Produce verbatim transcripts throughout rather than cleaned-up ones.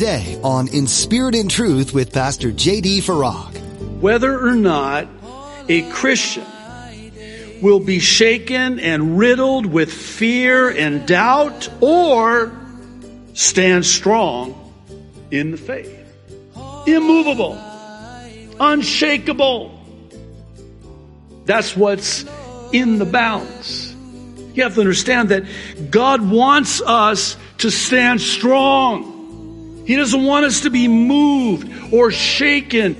today on In Spirit and Truth with Pastor J D. Farag. Whether or not a Christian will be shaken and riddled with fear and doubt, or stand strong in the faith. Immovable. Unshakable. That's what's in the balance. You have to understand that God wants us to stand strong. He doesn't want us to be moved or shaken.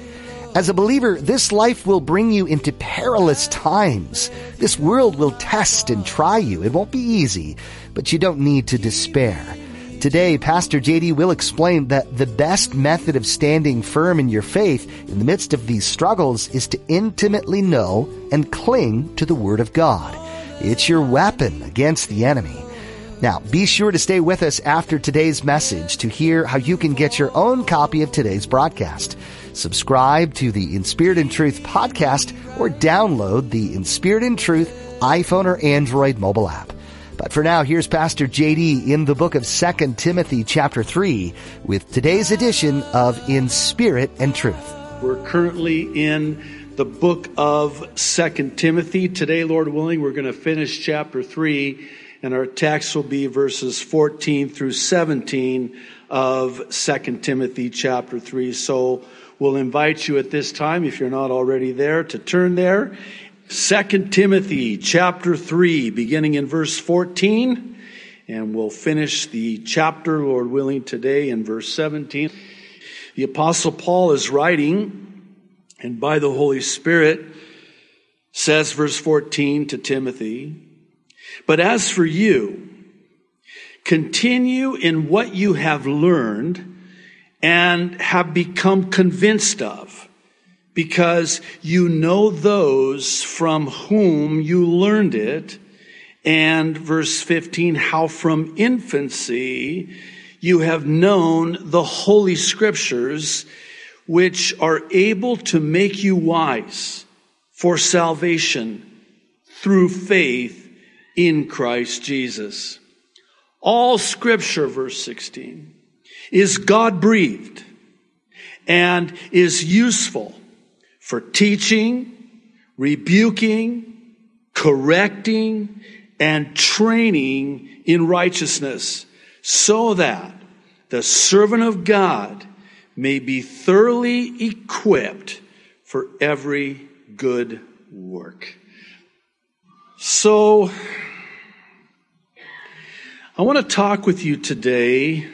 As a believer, this life will bring you into perilous times. This world will test and try you. It won't be easy, but you don't need to despair. Today, Pastor J D will explain that the best method of standing firm in your faith in the midst of these struggles is to intimately know and cling to the Word of God. It's your weapon against the enemy. Now, be sure to stay with us after today's message to hear how you can get your own copy of today's broadcast. Subscribe to the In Spirit and Truth podcast or download the In Spirit and Truth iPhone or Android mobile app. But for now, here's Pastor J D in the book of Second Timothy chapter three with today's edition of In Spirit and Truth. We're currently in the book of Second Timothy. Today, Lord willing, we're going to finish chapter three, and our text will be verses fourteen through seventeen of Second Timothy chapter three. So we'll invite you at this time, if you're not already there, to turn there. Second Timothy chapter three, beginning in verse fourteen, and we'll finish the chapter, Lord willing, today in verse seventeen. The Apostle Paul is writing, and by the Holy Spirit says, verse fourteen, to Timothy, "But as for you, continue in what you have learned and have become convinced of, because you know those from whom you learned it." And verse fifteen, "How from infancy you have known the Holy Scriptures, which are able to make you wise for salvation through faith in Christ Jesus." All Scripture, verse sixteen, is God-breathed and is useful for teaching, rebuking, correcting, and training in righteousness, so that the servant of God may be thoroughly equipped for every good work. So, I want to talk with you today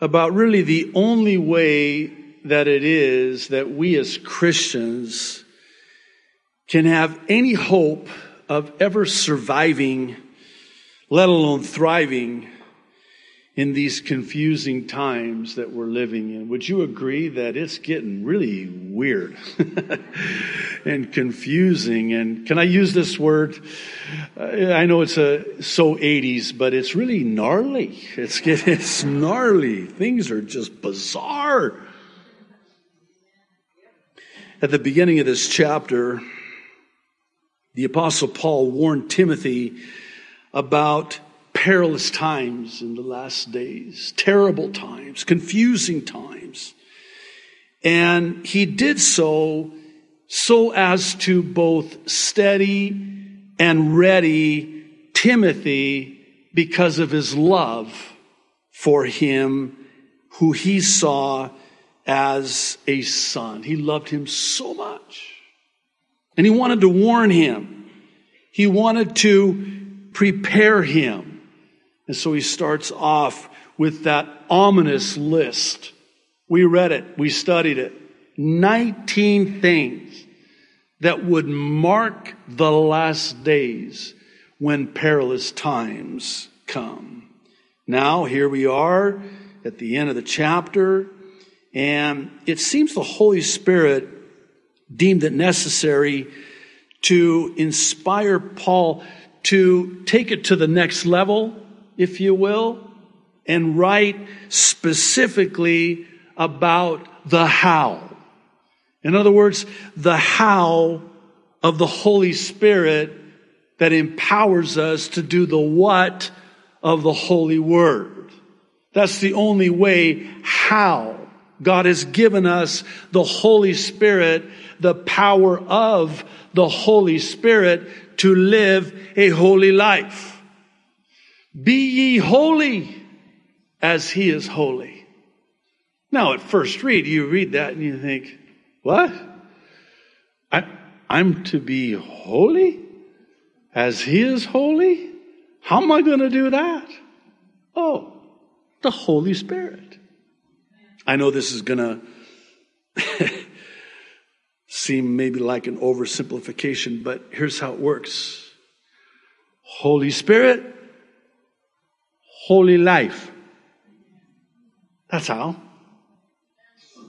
about really the only way that it is that we as Christians can have any hope of ever surviving, let alone thriving, in these confusing times that we're living in. Would you agree that it's getting really weird and confusing? And can I use this word? I know it's a so eighties, but it's really gnarly. It's getting, it's gnarly. Things are just bizarre. At the beginning of this chapter, the Apostle Paul warned Timothy about perilous times in the last days, terrible times, confusing times. And he did so so as to both steady and ready Timothy because of his love for him, who he saw as a son. He loved him so much. And he wanted to warn him. He wanted to prepare him. And so he starts off with that ominous list. We read it. We studied it. nineteen things that would mark the last days when perilous times come. Now, here we are at the end of the chapter. And it seems the Holy Spirit deemed it necessary to inspire Paul to take it to the next level, if you will, and write specifically about the how. In other words, the how of the Holy Spirit that empowers us to do the what of the Holy Word. That's the only way how God has given us the Holy Spirit, the power of the Holy Spirit to live a holy life. Be ye holy as he is holy. Now at first read, you read that and you think, what? I, I'm to be holy as he is holy? How am I going to do that? Oh, the Holy Spirit. I know this is going to seem maybe like an oversimplification, but here's how it works. Holy Spirit, holy life. That's how.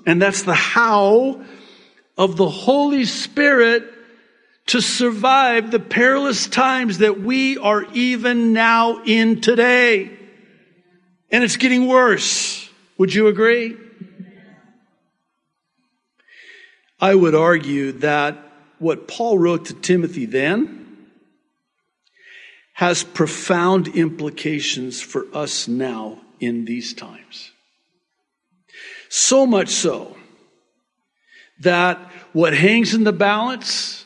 And that's the how of the Holy Spirit to survive the perilous times that we are even now in today. And it's getting worse. Would you agree? I would argue that what Paul wrote to Timothy then has profound implications for us now in these times. So much so that what hangs in the balance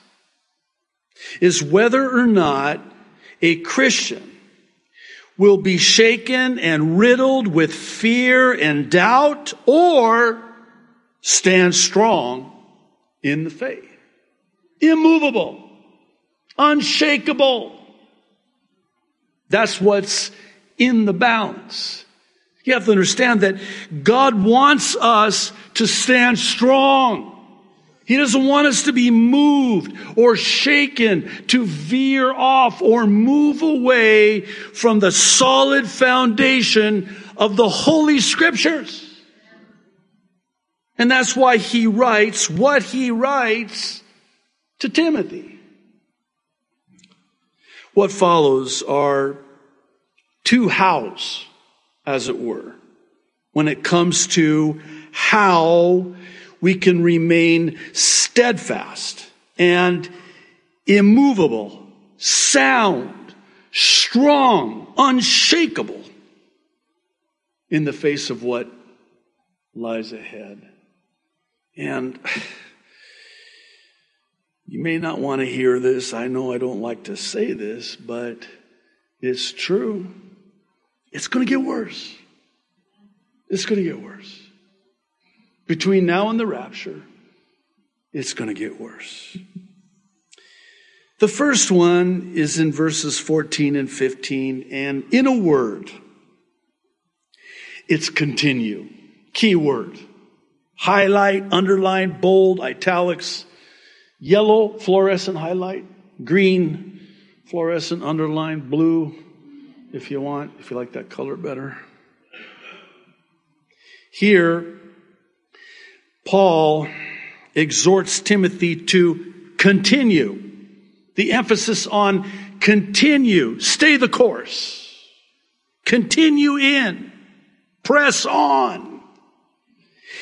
is whether or not a Christian will be shaken and riddled with fear and doubt or stand strong in the faith. Immovable. Unshakable. That's what's in the balance. You have to understand that God wants us to stand strong. He doesn't want us to be moved or shaken, to veer off or move away from the solid foundation of the Holy Scriptures. And that's why he writes what he writes to Timothy. What follows are two hows, as it were, when it comes to how we can remain steadfast and immovable, sound, strong, unshakable in the face of what lies ahead. And you may not want to hear this. I know I don't like to say this, but it's true. It's going to get worse. It's going to get worse. Between now and the rapture, it's going to get worse. The first one is in verses fourteen and fifteen, and in a word, it's continue. Key word. Highlight, underline, bold, italics, yellow, fluorescent highlight, green, fluorescent underline, blue, if you want, if you like that color better. Here, Paul exhorts Timothy to continue. The emphasis on continue. Stay the course. Continue in. Press on.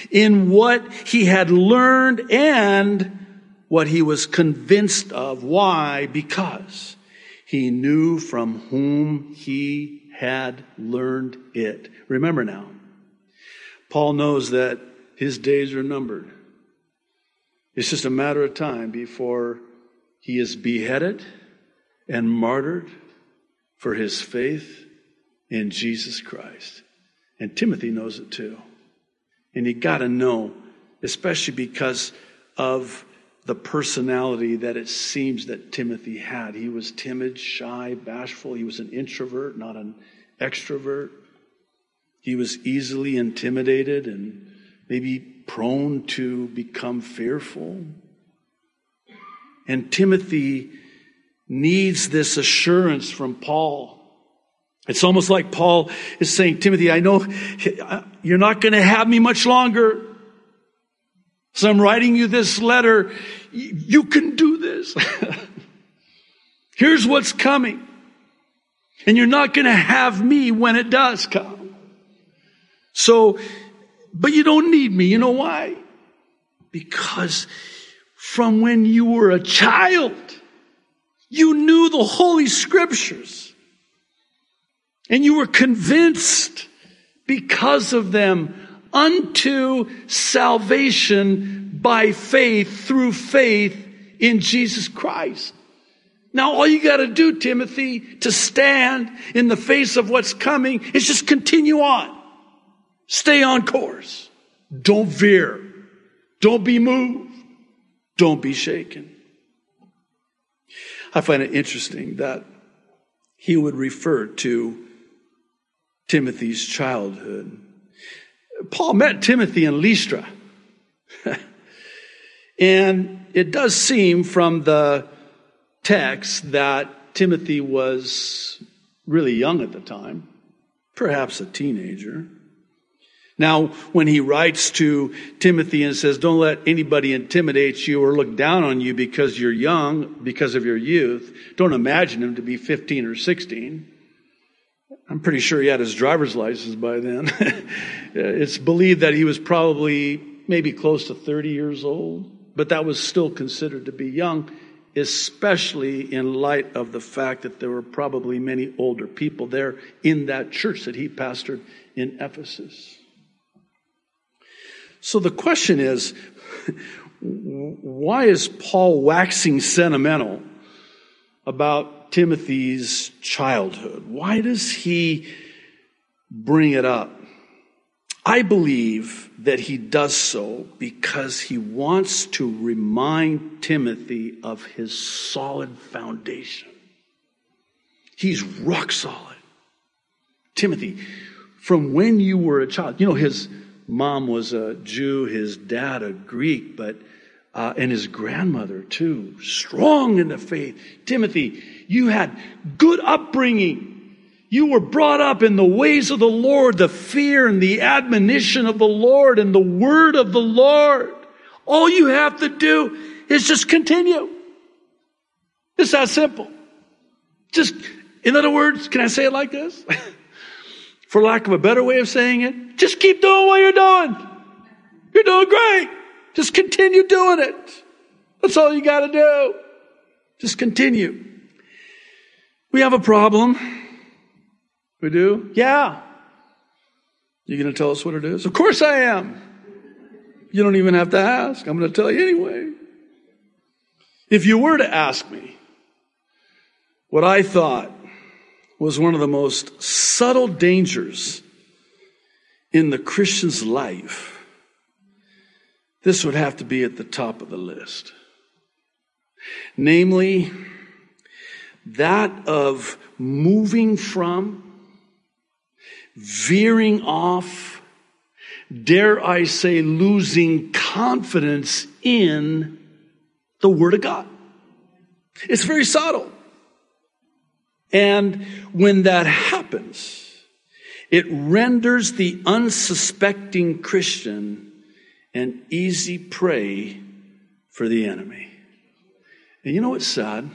In what he had learned and what he was convinced of. Why? Because he knew from whom he had learned it. Remember now, Paul knows that his days are numbered. It's just a matter of time before he is beheaded and martyred for his faith in Jesus Christ. And Timothy knows it too. And you got to know, especially because of the personality that it seems that Timothy had. He was timid, shy, bashful. He was an introvert, not an extrovert. He was easily intimidated and maybe prone to become fearful. And Timothy needs this assurance from Paul. It's almost like Paul is saying, Timothy, I know you're not going to have me much longer. So I'm writing you this letter. You can do this. Here's what's coming. And you're not going to have me when it does come. So, but you don't need me. You know why? Because from when you were a child, you knew the Holy Scriptures. And you were convinced because of them unto salvation by faith, through faith in Jesus Christ. Now, all you got to do, Timothy, to stand in the face of what's coming is just continue on. Stay on course. Don't veer. Don't be moved. Don't be shaken. I find it interesting that he would refer to Timothy's childhood. Paul met Timothy in Lystra. And it does seem from the text that Timothy was really young at the time, perhaps a teenager. Now, when he writes to Timothy and says, don't let anybody intimidate you or look down on you because you're young, because of your youth, don't imagine him to be fifteen or sixteen. I'm pretty sure he had his driver's license by then. It's believed that he was probably maybe close to thirty years old, but that was still considered to be young, especially in light of the fact that there were probably many older people there in that church that he pastored in Ephesus. So the question is, why is Paul waxing sentimental about Timothy's childhood? Why does he bring it up? I believe that he does so because he wants to remind Timothy of his solid foundation. He's rock solid. Timothy, from when you were a child, you know, his mom was a Jew, his dad a Greek, but uh, and his grandmother too, strong in the faith. Timothy, you had good upbringing. You were brought up in the ways of the Lord, the fear and the admonition of the Lord and the word of the Lord. All you have to do is just continue. It's that simple. Just, in other words, can I say it like this? For lack of a better way of saying it, just keep doing what you're doing. You're doing great. Just continue doing it. That's all you got to do. Just continue. We have a problem. We do? Yeah. You going to tell us what it is? Of course I am. You don't even have to ask. I'm going to tell you anyway. If you were to ask me what I thought was one of the most subtle dangers in the Christian's life, this would have to be at the top of the list. Namely, that of moving from, veering off, dare I say, losing confidence in the Word of God. It's very subtle. And when that happens, it renders the unsuspecting Christian an easy prey for the enemy. And you know what's sad?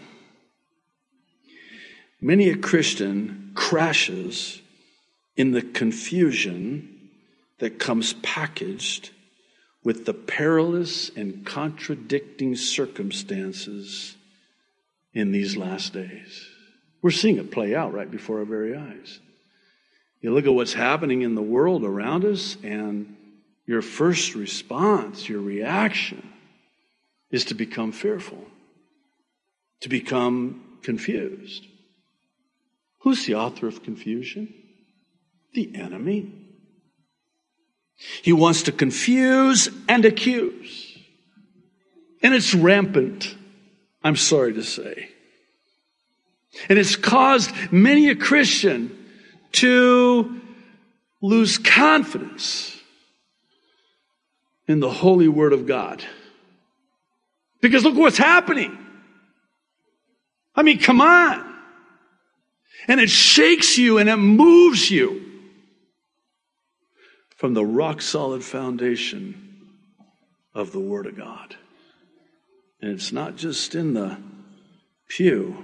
Many a Christian crashes in the confusion that comes packaged with the perilous and contradicting circumstances in these last days. We're seeing it play out right before our very eyes. You look at what's happening in the world around us, and your first response, your reaction, is to become fearful, to become confused. Who's the author of confusion? The enemy. He wants to confuse and accuse. And it's rampant, I'm sorry to say. And it's caused many a Christian to lose confidence in the holy word of God. Because look what's happening. I mean, come on. And it shakes you and it moves you from the rock solid foundation of the word of God. And it's not just in the pew.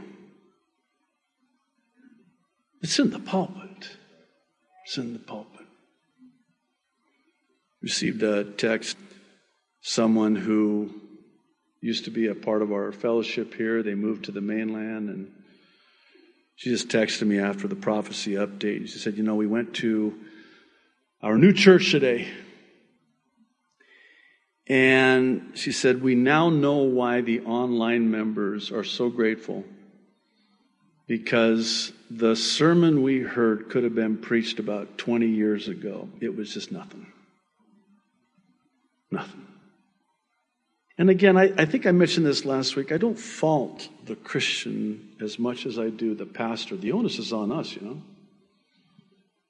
It's in the pulpit. It's in the pulpit. Received a text, someone who used to be a part of our fellowship here. They moved to the mainland, and she just texted me after the prophecy update. She said, you know, we went to our new church today. And she said, we now know why the online members are so grateful, because the sermon we heard could have been preached about twenty years ago. It was just nothing. Nothing. And again, I, I think I mentioned this last week. I don't fault the Christian as much as I do the pastor. The onus is on us, you know.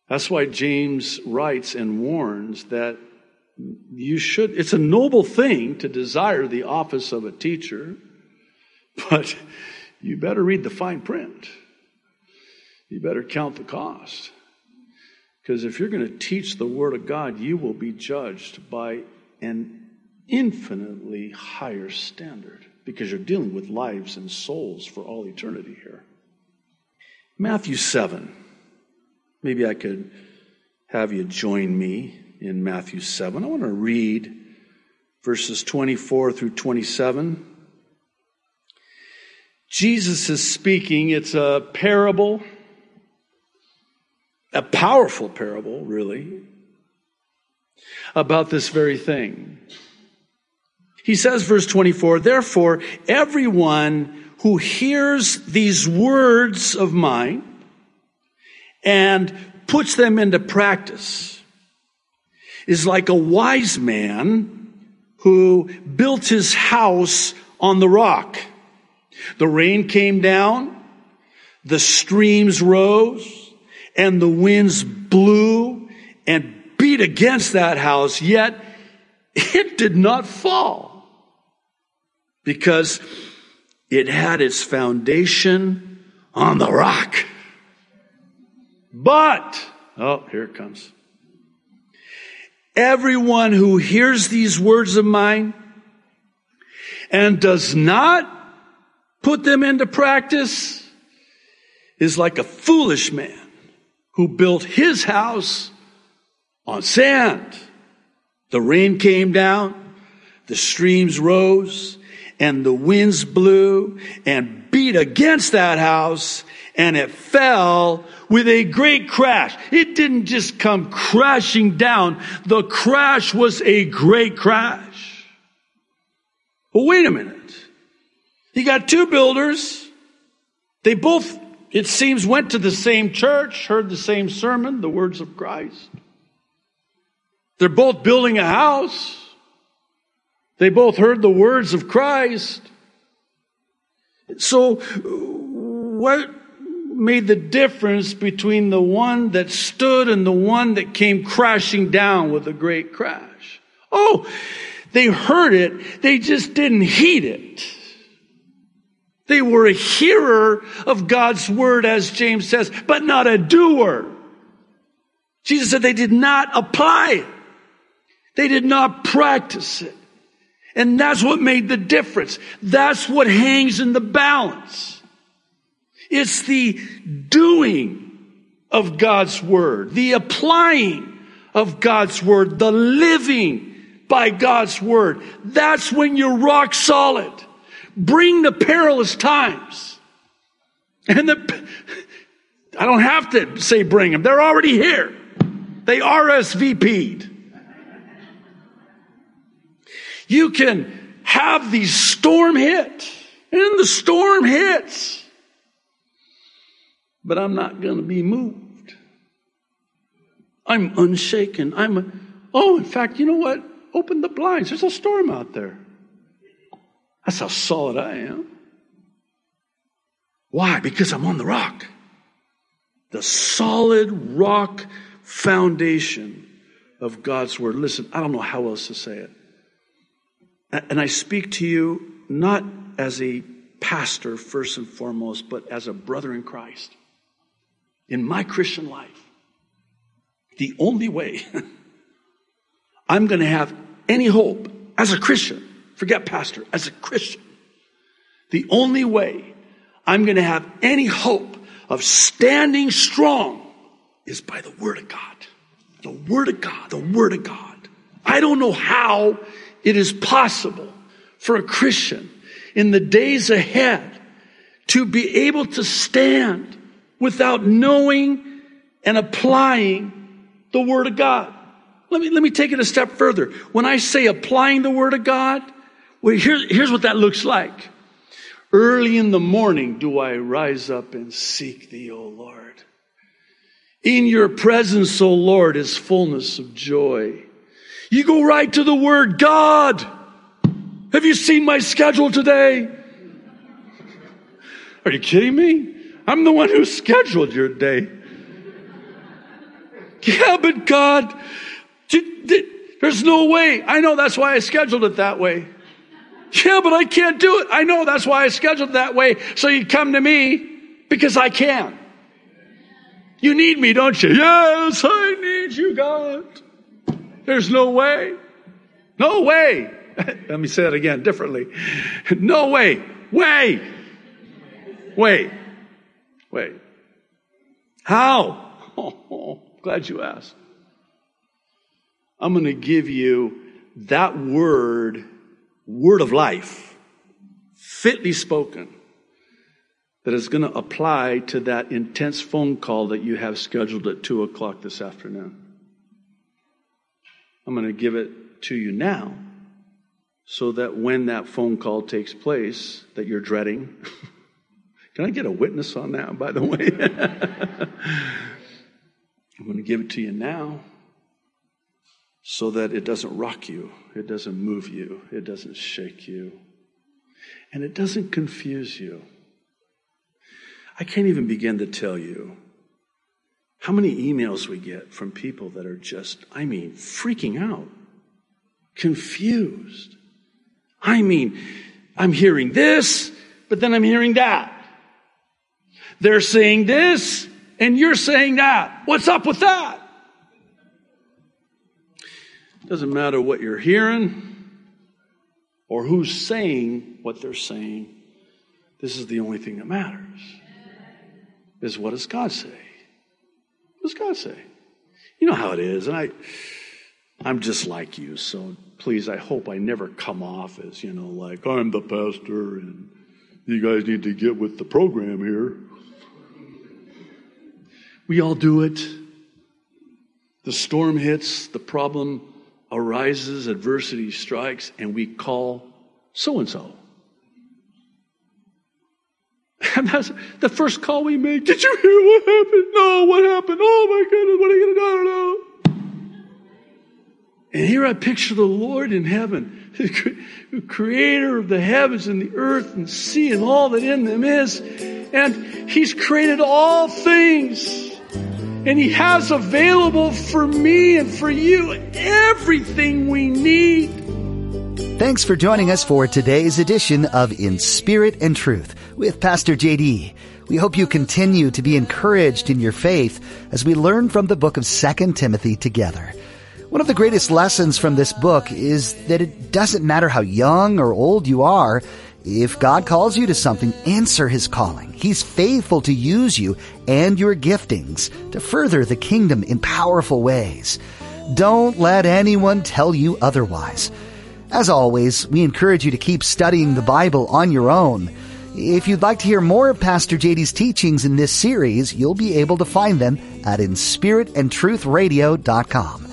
That's why James writes and warns that you should, it's a noble thing to desire the office of a teacher, but you better read the fine print. You better count the cost. Because if you're going to teach the Word of God, you will be judged by an infinitely higher standard, because you're dealing with lives and souls for all eternity here. Matthew seven. Maybe I could have you join me in Matthew seven. I want to read verses twenty-four through twenty-seven. Jesus is speaking. It's a parable, a powerful parable, really, about this very thing. He says, verse twenty-four, therefore, everyone who hears these words of mine and puts them into practice is like a wise man who built his house on the rock. The rain came down, the streams rose, and the winds blew and beat against that house, yet it did not fall, because it had its foundation on the rock. But, oh, here it comes. Everyone who hears these words of mine and does not put them into practice is like a foolish man who built his house on sand. The rain came down, the streams rose, and the winds blew and beat against that house, and it fell with a great crash. It didn't just come crashing down. The crash was a great crash. Well, wait a minute. You got two builders. They both, it seems, went to the same church, heard the same sermon, the words of Christ. They're both building a house. They both heard the words of Christ. So what made the difference between the one that stood and the one that came crashing down with a great crash? Oh, they heard it. They just didn't heed it. They were a hearer of God's word, as James says, but not a doer. Jesus said they did not apply it. They did not practice it. And that's what made the difference. That's what hangs in the balance. It's the doing of God's word, the applying of God's word, the living by God's word. That's when you're rock solid. Bring the perilous times. And the, I don't have to say bring them. They're already here. They R S V P'd. You can have these storm hit, and the storm hits. But I'm not going to be moved. I'm unshaken. I'm, a, oh, in fact, you know what? Open the blinds. There's a storm out there. That's how solid I am. Why? Because I'm on the rock. The solid rock foundation of God's word. Listen, I don't know how else to say it. And I speak to you not as a pastor first and foremost, but as a brother in Christ. In my Christian life, the only way I'm going to have any hope as a Christian, forget pastor, as a Christian, the only way I'm going to have any hope of standing strong is by the Word of God. The Word of God, the Word of God. I don't know how it is possible for a Christian in the days ahead to be able to stand without knowing and applying the Word of God. Let me, let me take it a step further. When I say applying the Word of God, well, here, here's what that looks like. Early in the morning do I rise up and seek thee, O Lord. In your presence, O Lord, is fullness of joy. You go right to the Word. God, have you seen my schedule today? Are you kidding me? I'm the one who scheduled your day. Yeah, but God, did, did, there's no way. I know that's why I scheduled it that way. Yeah, but I can't do it. I know that's why I scheduled it that way. So you come to me because I can. You need me, don't you? Yes, I need you, God. There's no way. No way. Let me say that again differently. No way. Way. Wait, wait. How? Oh, glad you asked. I'm going to give you that word, word of life, fitly spoken, that is going to apply to that intense phone call that you have scheduled at two o'clock this afternoon. I'm going to give it to you now so that when that phone call takes place that you're dreading... Can I get a witness on that, by the way? I'm going to give it to you now so that it doesn't rock you, it doesn't move you, it doesn't shake you, and it doesn't confuse you. I can't even begin to tell you how many emails we get from people that are just, I mean, freaking out, confused. I mean, I'm hearing this, but then I'm hearing that. They're saying this, and you're saying that. What's up with that? Doesn't matter what you're hearing or who's saying what they're saying. This is the only thing that matters, is what does God say? What does God say? You know how it is, and I, I'm just like you, so please, I hope I never come off as, you know, like, I'm the pastor, and you guys need to get with the program here. We all do it. The storm hits, the problem arises, adversity strikes, and we call so-and-so. And that's the first call we make. Did you hear what happened? No, what happened? Oh my goodness, what are you going to do? I don't know. And here I picture the Lord in heaven, the creator of the heavens and the earth and sea and all that in them is. And he's created all things. And he has available for me and for you everything we need. Thanks for joining us for today's edition of In Spirit and Truth with Pastor J D. We hope you continue to be encouraged in your faith as we learn from the book of Second Timothy together. One of the greatest lessons from this book is that it doesn't matter how young or old you are. If God calls you to something, answer his calling. He's faithful to use you and your giftings to further the kingdom in powerful ways. Don't let anyone tell you otherwise. As always, we encourage you to keep studying the Bible on your own. If you'd like to hear more of Pastor J D's teachings in this series, you'll be able to find them at In Spirit and Truth Radio dot com.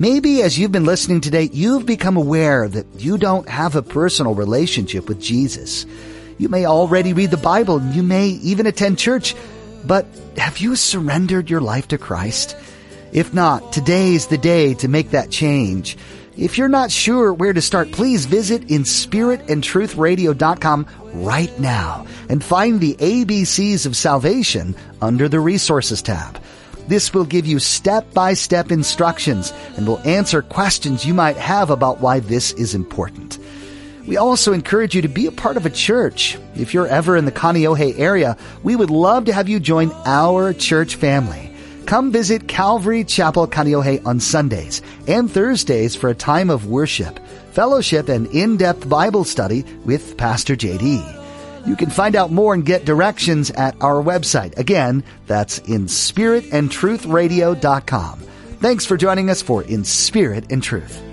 Maybe as you've been listening today, you've become aware that you don't have a personal relationship with Jesus. You may already read the Bible, and you may even attend church, but have you surrendered your life to Christ? If not, today's the day to make that change. If you're not sure where to start, please visit In Spirit and Truth Radio dot com right now and find the A B Cs of Salvation under the Resources tab. This will give you step-by-step instructions and will answer questions you might have about why this is important. We also encourage you to be a part of a church. If you're ever in the Kaneohe area, we would love to have you join our church family. Come visit Calvary Chapel Kaneohe on Sundays and Thursdays for a time of worship, fellowship, and in-depth Bible study with Pastor J D. You can find out more and get directions at our website. Again, that's In Spirit and Truth Radio dot com. Thanks for joining us for In Spirit and Truth.